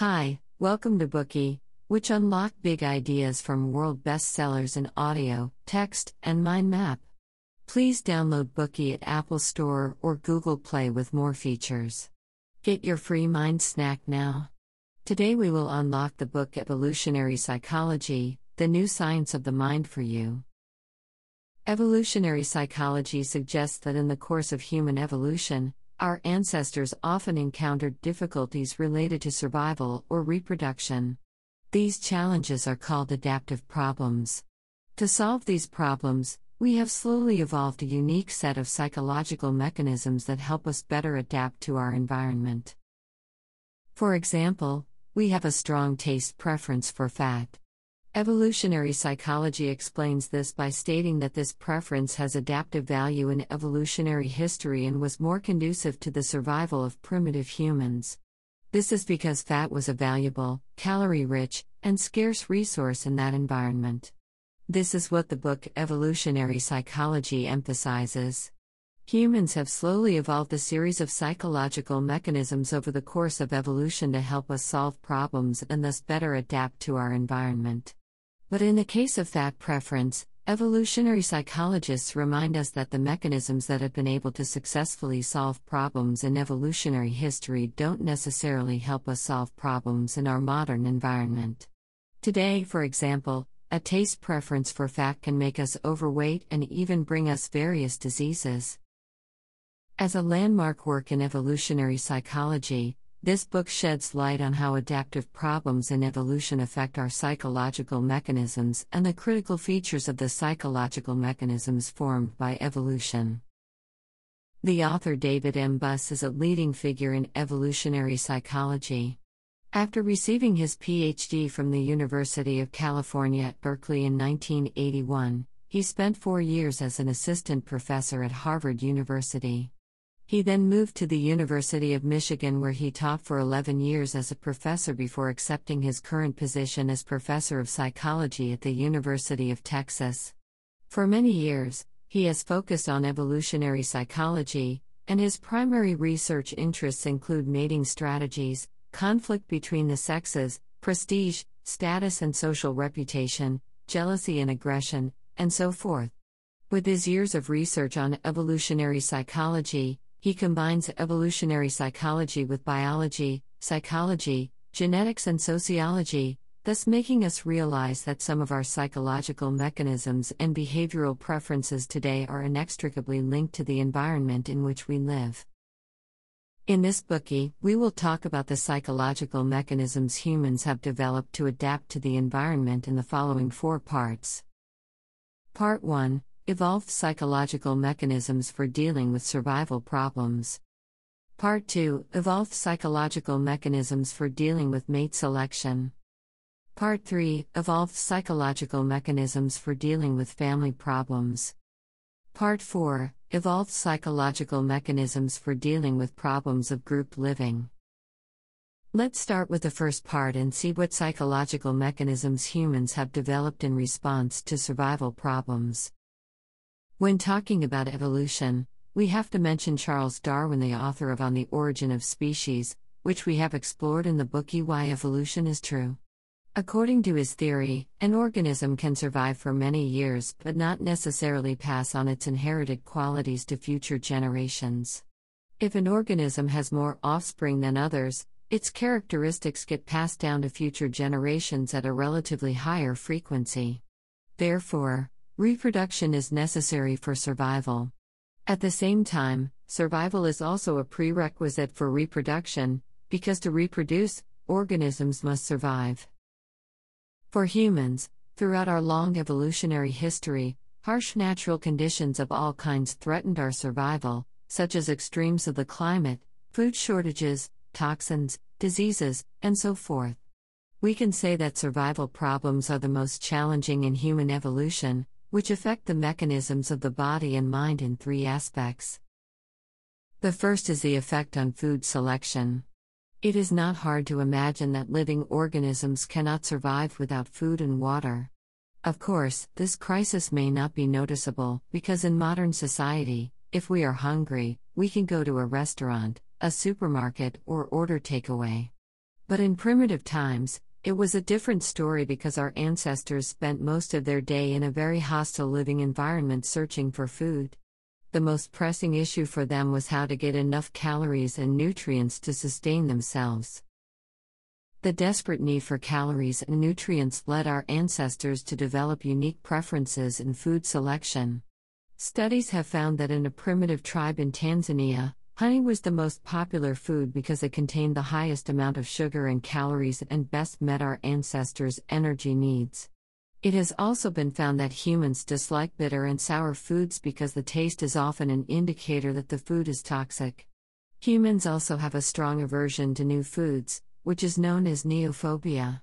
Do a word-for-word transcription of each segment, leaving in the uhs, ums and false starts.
Hi, welcome to Bookie, which unlock big ideas from world bestsellers in audio, text, and mind map. Please download Bookie at Apple Store or Google Play with more features. Get your free mind snack now. Today we will unlock the book Evolutionary Psychology, The New Science of the Mind for you. Evolutionary psychology suggests that in the course of human evolution, our ancestors often encountered difficulties related to survival or reproduction. These challenges are called adaptive problems. To solve these problems, we have slowly evolved a unique set of psychological mechanisms that help us better adapt to our environment. For example, we have a strong taste preference for fat. Evolutionary psychology explains this by stating that this preference has adaptive value in evolutionary history and was more conducive to the survival of primitive humans. This is because fat was a valuable, calorie-rich, and scarce resource in that environment. This is what the book Evolutionary Psychology emphasizes. Humans have slowly evolved a series of psychological mechanisms over the course of evolution to help us solve problems and thus better adapt to our environment. But in the case of fat preference, evolutionary psychologists remind us that the mechanisms that have been able to successfully solve problems in evolutionary history don't necessarily help us solve problems in our modern environment. Today, for example, a taste preference for fat can make us overweight and even bring us various diseases. As a landmark work in evolutionary psychology, this book sheds light on how adaptive problems in evolution affect our psychological mechanisms and the critical features of the psychological mechanisms formed by evolution. The author David M. Buss is a leading figure in evolutionary psychology. After receiving his P H D from the University of California at Berkeley in nineteen eighty-one, he spent four years as an assistant professor at Harvard University. He then moved to the University of Michigan, where he taught for eleven years as a professor before accepting his current position as professor of psychology at the University of Texas. For many years, he has focused on evolutionary psychology, and his primary research interests include mating strategies, conflict between the sexes, prestige, status and social reputation, jealousy and aggression, and so forth. With his years of research on evolutionary psychology, he combines evolutionary psychology with biology, psychology, genetics and sociology, thus making us realize that some of our psychological mechanisms and behavioral preferences today are inextricably linked to the environment in which we live. In this bookie, we will talk about the psychological mechanisms humans have developed to adapt to the environment in the following four parts. Part one. Evolved psychological mechanisms for dealing with survival problems. Part two. Evolved psychological mechanisms for dealing with mate selection. Part three. Evolved psychological mechanisms for dealing with family problems. Part four. Evolved psychological mechanisms for dealing with problems of group living. Let's start with the first part and see what psychological mechanisms humans have developed in response to survival problems. When talking about evolution, we have to mention Charles Darwin, the author of On the Origin of Species, which we have explored in the bookie Why Evolution is True. According to his theory, an organism can survive for many years but not necessarily pass on its inherited qualities to future generations. If an organism has more offspring than others, its characteristics get passed down to future generations at a relatively higher frequency. Therefore, reproduction is necessary for survival. At the same time, survival is also a prerequisite for reproduction, because to reproduce, organisms must survive. For humans, throughout our long evolutionary history, harsh natural conditions of all kinds threatened our survival, such as extremes of the climate, food shortages, toxins, diseases, and so forth. We can say that survival problems are the most challenging in human evolution, which affect the mechanisms of the body and mind in three aspects. The first is the effect on food selection. It is not hard to imagine that living organisms cannot survive without food and water. Of course, this crisis may not be noticeable, because in modern society, if we are hungry, we can go to a restaurant, a supermarket, or order takeaway. But in primitive times, it was a different story because our ancestors spent most of their day in a very hostile living environment searching for food. The most pressing issue for them was how to get enough calories and nutrients to sustain themselves. The desperate need for calories and nutrients led our ancestors to develop unique preferences in food selection. Studies have found that in a primitive tribe in Tanzania, honey was the most popular food because it contained the highest amount of sugar and calories and best met our ancestors' energy needs. It has also been found that humans dislike bitter and sour foods because the taste is often an indicator that the food is toxic. Humans also have a strong aversion to new foods, which is known as neophobia.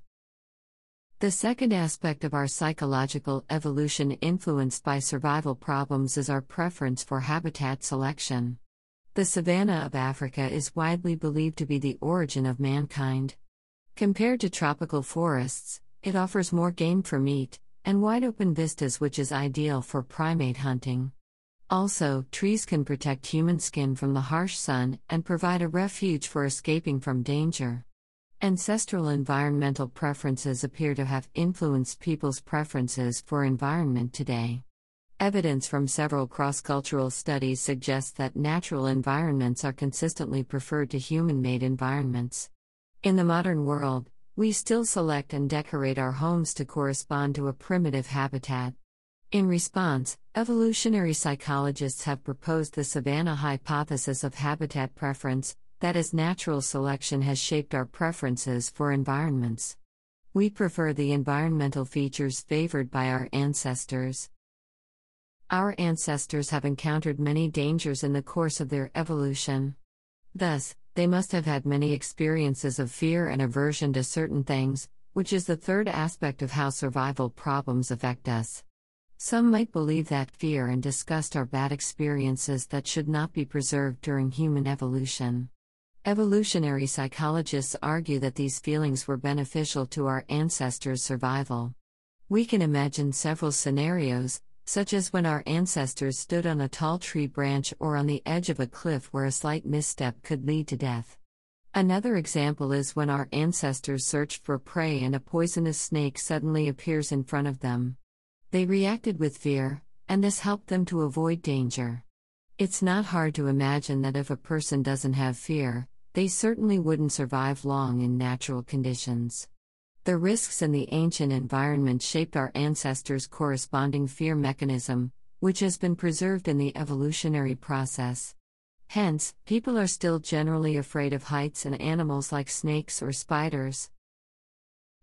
The second aspect of our psychological evolution influenced by survival problems is our preference for habitat selection. The savanna of Africa is widely believed to be the origin of mankind. Compared to tropical forests, it offers more game for meat, and wide-open vistas which is ideal for primate hunting. Also, trees can protect human skin from the harsh sun and provide a refuge for escaping from danger. Ancestral environmental preferences appear to have influenced people's preferences for environment today. Evidence from several cross-cultural studies suggests that natural environments are consistently preferred to human-made environments. In the modern world, we still select and decorate our homes to correspond to a primitive habitat. In response, evolutionary psychologists have proposed the savanna hypothesis of habitat preference, that is, natural selection has shaped our preferences for environments. We prefer the environmental features favored by our ancestors. Our ancestors have encountered many dangers in the course of their evolution. Thus, they must have had many experiences of fear and aversion to certain things, which is the third aspect of how survival problems affect us. Some might believe that fear and disgust are bad experiences that should not be preserved during human evolution. Evolutionary psychologists argue that these feelings were beneficial to our ancestors' survival. We can imagine several scenarios, such as when our ancestors stood on a tall tree branch or on the edge of a cliff where a slight misstep could lead to death. Another example is when our ancestors searched for prey and a poisonous snake suddenly appears in front of them. They reacted with fear, and this helped them to avoid danger. It's not hard to imagine that if a person doesn't have fear, they certainly wouldn't survive long in natural conditions. The risks in the ancient environment shaped our ancestors' corresponding fear mechanism, which has been preserved in the evolutionary process. Hence, people are still generally afraid of heights and animals like snakes or spiders.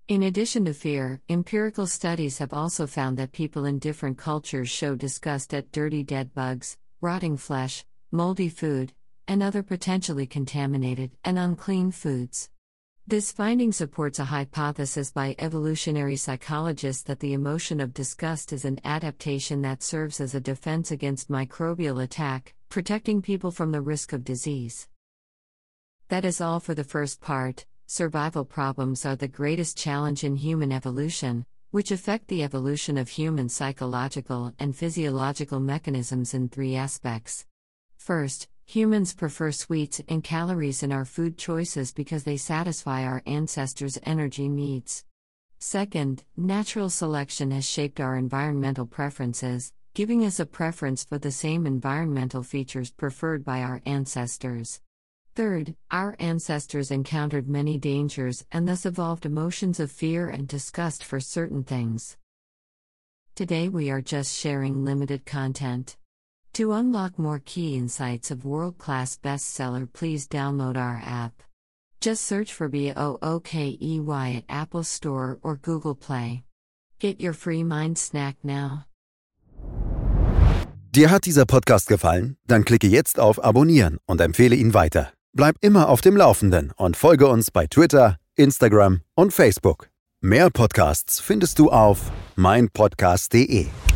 In addition to fear, empirical studies have also found that people in different cultures show disgust at dirty dead bugs, rotting flesh, moldy food, and other potentially contaminated and unclean foods. This finding supports a hypothesis by evolutionary psychologists that the emotion of disgust is an adaptation that serves as a defense against microbial attack, protecting people from the risk of disease. That is all for the first part. Survival problems are the greatest challenge in human evolution, which affect the evolution of human psychological and physiological mechanisms in three aspects. First, humans prefer sweets and calories in our food choices because they satisfy our ancestors' energy needs. Second, natural selection has shaped our environmental preferences, giving us a preference for the same environmental features preferred by our ancestors. Third, our ancestors encountered many dangers and thus evolved emotions of fear and disgust for certain things. Today we are just sharing limited content. To unlock more key insights of world-class bestseller, please download our app. Just search for Bookie at Apple Store or Google Play. Get your free mind snack now. Dir hat dieser Podcast gefallen? Dann klicke jetzt auf Abonnieren und empfehle ihn weiter. Bleib immer auf dem Laufenden und folge uns bei Twitter, Instagram und Facebook. Mehr Podcasts findest du auf mein podcast punkt de.